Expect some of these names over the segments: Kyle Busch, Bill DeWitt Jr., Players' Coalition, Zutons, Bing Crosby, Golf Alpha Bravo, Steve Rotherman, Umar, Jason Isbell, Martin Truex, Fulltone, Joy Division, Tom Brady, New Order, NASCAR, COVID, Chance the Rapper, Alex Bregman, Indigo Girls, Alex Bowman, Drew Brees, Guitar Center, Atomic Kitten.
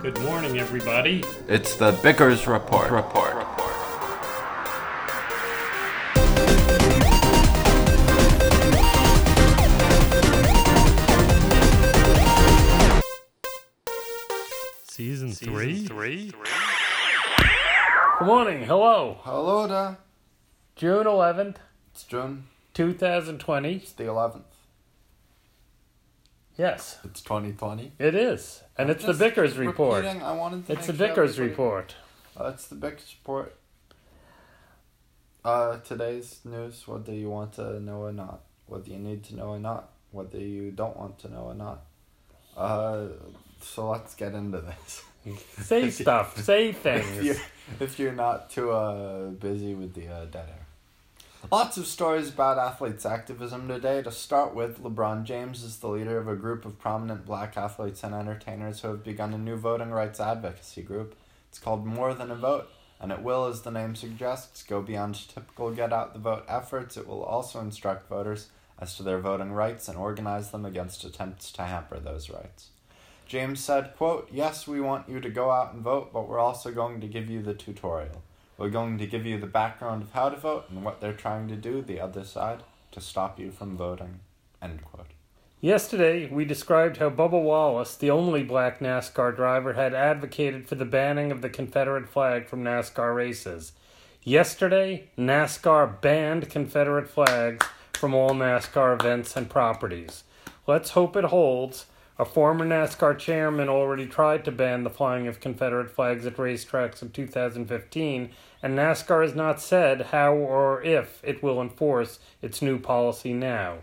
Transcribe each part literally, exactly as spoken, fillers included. Good morning, everybody. It's the Bickers Report. Report. Report. Season, Season three? three? Good morning. Hello. Hello there. June eleventh. It's June. two thousand twenty. It's the eleventh. Yes. It's twenty twenty. It is. And I'm it's the Vickers Report. I wanted to it's the Vickers sure Report. Uh, it's the Vickers Report. Uh, today's news, whether you want to know or not, whether you need to know or not, whether you don't want to know or not. Uh, so let's get into this. Say stuff. Say things. If you're, if you're not too uh, busy with the uh, dead air. Lots of stories about athletes' activism today. To start with, LeBron James is the leader of a group of prominent black athletes and entertainers who have begun a new voting rights advocacy group. It's called More Than a Vote, and it will, as the name suggests, go beyond typical get-out-the-vote efforts. It will also instruct voters as to their voting rights and organize them against attempts to hamper those rights. James said, quote, "Yes, we want you to go out and vote, but we're also going to give you the tutorial. We're going to give you the background of how to vote and what they're trying to do, the other side, to stop you from voting." End quote. Yesterday, we described how Bubba Wallace, the only black NASCAR driver, had advocated for the banning of the Confederate flag from NASCAR races. Yesterday, NASCAR banned Confederate flags from all NASCAR events and properties. Let's hope it holds. A former NASCAR chairman already tried to ban the flying of Confederate flags at racetracks in two thousand fifteen, and NASCAR has not said how or if it will enforce its new policy now.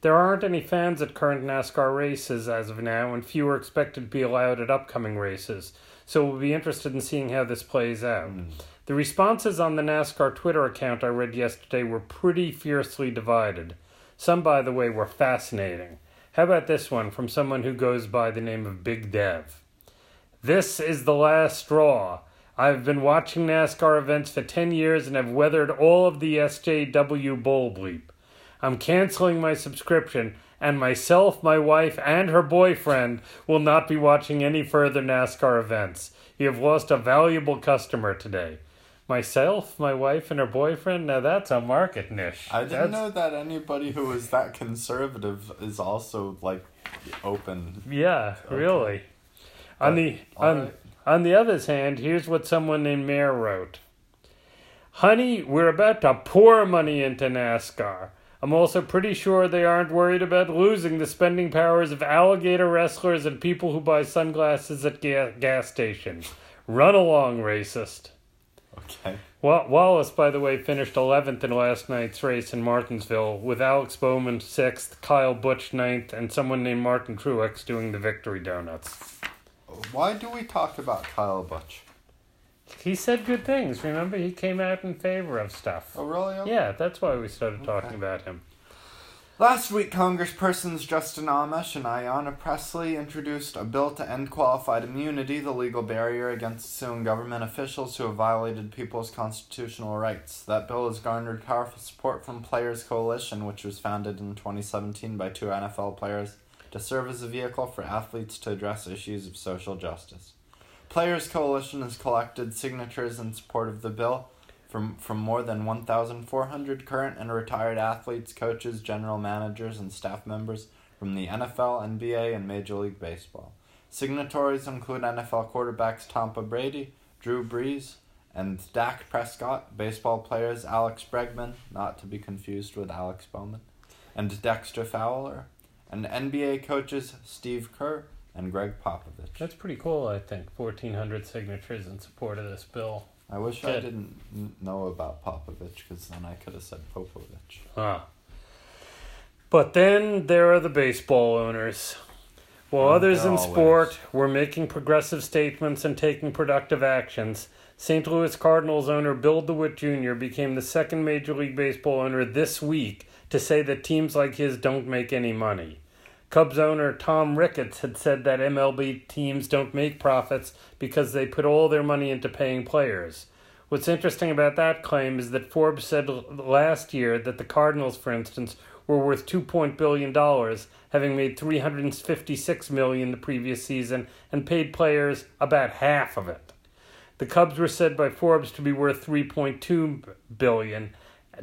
There aren't any fans at current NASCAR races as of now, and few are expected to be allowed at upcoming races, so we'll be interested in seeing how this plays out. Mm. The responses on the NASCAR Twitter account I read yesterday were pretty fiercely divided. Some, by the way, were fascinating. How about this one from someone who goes by the name of Big Dev? "This is the last straw. I've been watching NASCAR events for ten years and have weathered all of the S J W bull bleep. I'm canceling my subscription, and myself, my wife, and her boyfriend will not be watching any further NASCAR events. You have lost a valuable customer today." Myself, my wife, and her boyfriend? Now that's a market niche. I didn't that's... know that anybody who is that conservative is also, like, open. Yeah, okay. Really. But, on the on, right. on the other's hand, here's what someone named Mayer wrote. "Honey, we're about to pour money into NASCAR. I'm also pretty sure they aren't worried about losing the spending powers of alligator wrestlers and people who buy sunglasses at ga- gas stations. Run along, racist." Okay. Wallace, by the way, finished eleventh in last night's race in Martinsville, with Alex Bowman sixth, Kyle Busch ninth, and someone named Martin Truex doing the victory donuts. Why do we talk about Kyle Busch? He said good things. Remember, he came out in favor of stuff. Oh, really? Okay. Yeah, that's why we started talking okay. about him. Last week, Congresspersons Justin Amash and Ayanna Pressley introduced a bill to end qualified immunity, the legal barrier against suing government officials who have violated people's constitutional rights. That bill has garnered powerful support from Players' Coalition, which was founded in twenty seventeen by two N F L players to serve as a vehicle for athletes to address issues of social justice. Players' Coalition has collected signatures in support of the bill from from more than one thousand four hundred current and retired athletes, coaches, general managers, and staff members from the N F L, N B A, and Major League Baseball. Signatories include N F L quarterbacks Tom Brady, Drew Brees, and Dak Prescott, baseball players Alex Bregman, not to be confused with Alex Bowman, and Dexter Fowler, and N B A coaches Steve Kerr and Gregg Popovich. That's pretty cool, I think, fourteen hundred signatures in support of this bill. I wish Good. I didn't know about Popovich, because then I could have said Popovich. Huh. But then there are the baseball owners. While and others in always. sport were making progressive statements and taking productive actions, Saint Louis Cardinals owner Bill DeWitt Junior became the second Major League Baseball owner this week to say that teams like his don't make any money. Cubs owner Tom Ricketts had said that M L B teams don't make profits because they put all their money into paying players. What's interesting about that claim is that Forbes said last year that the Cardinals, for instance, were worth two point billion dollars, having made three hundred fifty-six million dollars the previous season and paid players about half of it. The Cubs were said by Forbes to be worth three point two billion dollars,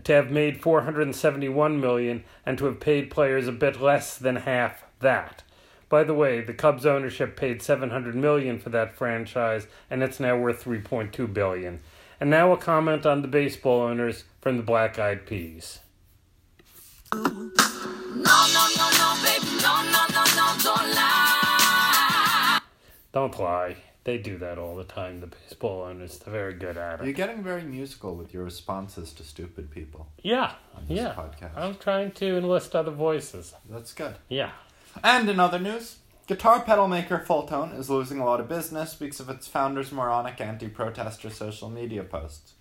to have made four hundred seventy-one million dollars, and to have paid players a bit less than half that. By the way, the Cubs ownership paid seven hundred million dollars for that franchise, and it's now worth three point two billion dollars. And now a comment on the baseball owners from the Black Eyed Peas. No, no, no, no, baby, no, no, no, no, don't lie. Don't lie. They do that all the time, the baseball owners. They're very good at it. You're getting very musical with your responses to stupid people. Yeah, on this yeah. podcast. I'm trying to enlist other voices. That's good. Yeah. And in other news, guitar pedal maker Fulltone is losing a lot of business because of its founder's moronic anti-protester social media posts.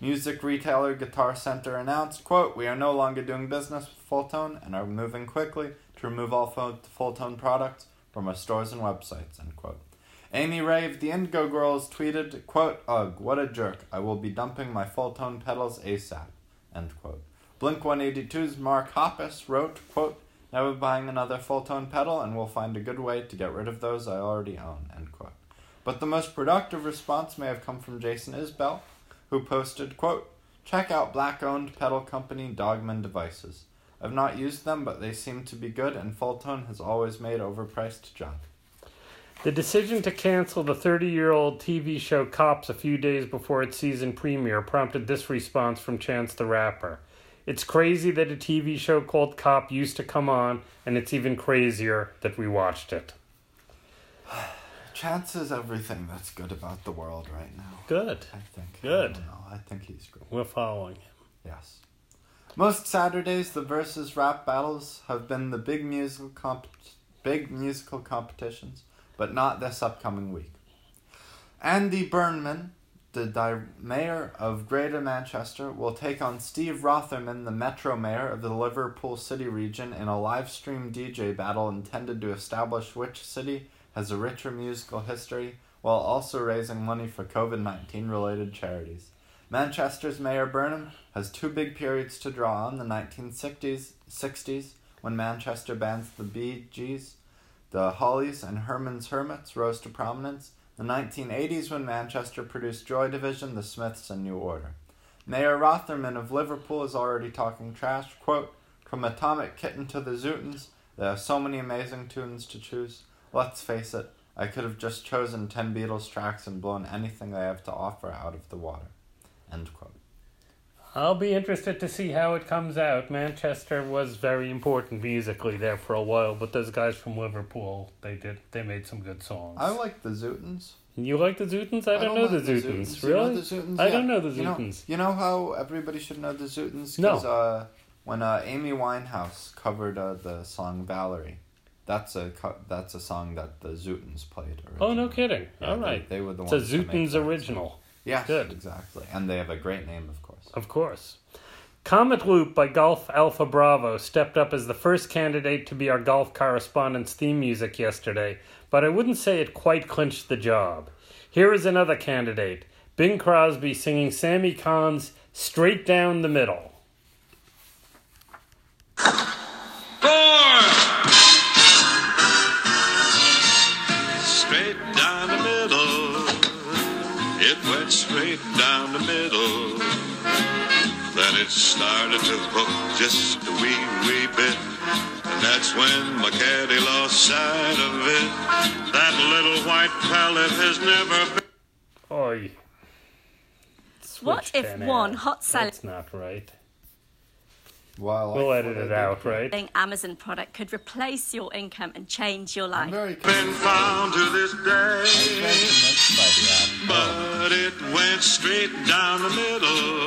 Music retailer Guitar Center announced, quote, "We are no longer doing business with Fulltone and are moving quickly to remove all Fulltone products from our stores and websites," end quote. Amy Ray of the Indigo Girls tweeted, quote, "Ugh, what a jerk. I will be dumping my Fulltone pedals ASAP," end quote. Blink one eighty-two's Mark Hoppus wrote, quote, "Never buying another Fulltone pedal, and we'll find a good way to get rid of those I already own," end quote. But the most productive response may have come from Jason Isbell, who posted, quote, "Check out black-owned pedal company Dogman Devices. I've not used them, but they seem to be good, and Fulltone has always made overpriced junk." The decision to cancel the thirty-year-old T V show Cops a few days before its season premiere prompted this response from Chance the Rapper. "It's crazy that a T V show called Cop used to come on, and it's even crazier that we watched it." Chance is everything that's good about the world right now. Good. I think. Good. I don't know. I think he's great. We're following him. Yes. Most Saturdays, the versus rap battles have been the big musical comp- big musical competitions, but not this upcoming week. Andy Burnman, the di- mayor of Greater Manchester, will take on Steve Rotherman, the Metro Mayor of the Liverpool City region, in a live stream D J battle intended to establish which city has a richer musical history, while also raising money for covid nineteen related charities. Manchester's Mayor Burnham has two big periods to draw on: the nineteen sixties, when Manchester bands the Bee Gees, the Hollies, and Herman's Hermits rose to prominence, the nineteen eighties, when Manchester produced Joy Division, the Smiths, and New Order. Mayor Rotherman of Liverpool is already talking trash, quote, "From Atomic Kitten to the Zutons, there are so many amazing tunes to choose. Let's face it, I could have just chosen ten Beatles tracks and blown anything they have to offer out of the water," end quote. I'll be interested to see how it comes out. Manchester was very important musically there for a while, but those guys from Liverpool, they did, they made some good songs. I like the Zutons. You like the Zutons? I, I don't, don't know like the Zutons. Zutons. Really? You know the Zutons? I yeah. don't know the Zutons. You know, you know how everybody should know the Zutons? No. Uh, when uh, Amy Winehouse covered uh, the song Valerie, that's a co- that's a song that the Zutons played originally. Oh, no kidding. Yeah, all right. They, they were the ones. It's a Zutons original. Yeah, good. Exactly. And they have a great name, of course. Of course. Comet Loop by Golf Alpha Bravo stepped up as the first candidate to be our golf correspondent's theme music yesterday, but I wouldn't say it quite clinched the job. Here is another candidate, Bing Crosby singing Sammy Kahn's Straight Down the Middle. Straight down the middle, then it started to hook just a wee, wee bit, and that's when my caddy lost sight of it. That little white pellet has never been... Oi. Switch what if one out. Hot salad... That's not right. While we'll I edit it out, right? An Amazon product could replace your income and change your life. Been found to this day, but it went straight down the middle,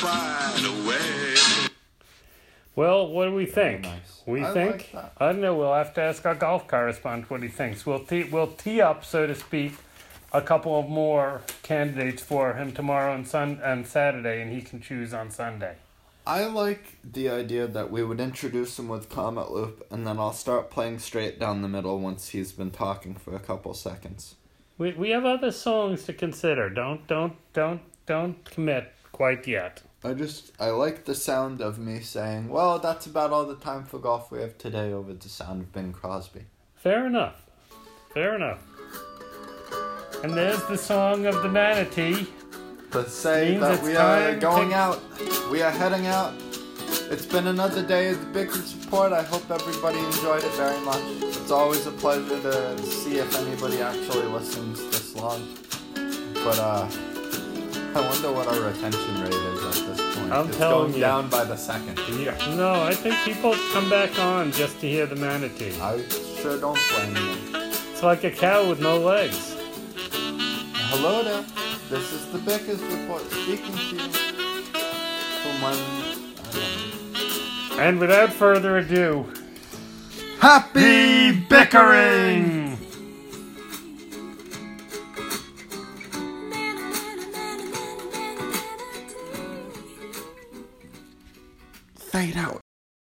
quite away. Well, what do we think? Nice. We I think like I don't know. We'll have to ask our golf correspondent what he thinks. We'll tee, we'll tee up, so to speak, a couple of more candidates for him tomorrow and sun and Saturday, and he can choose on Sunday. I like the idea that we would introduce him with Comet Loop, and then I'll start playing Straight Down the Middle once he's been talking for a couple seconds. We we have other songs to consider. Don't don't don't don't commit quite yet. I just, I like the sound of me saying, well, that's about all the time for golf we have today, over the sound of Bing Crosby. Fair enough. Fair enough. And there's the song of the manatee. To say that we are going to... out. We are heading out. It's been another day of the Bickers Report. I hope everybody enjoyed it very much. It's always a pleasure to see if anybody actually listens this long. But, uh... I wonder what our retention rate is at this point. I'm it's telling going you. down by the second. Yeah. No, I think people come back on just to hear the manatee. I sure don't blame you. It's like a cow with no legs. Hello there. This is the Bickers Report speaking to you. From one. I don't know. And without further ado, happy bickering! Fade out.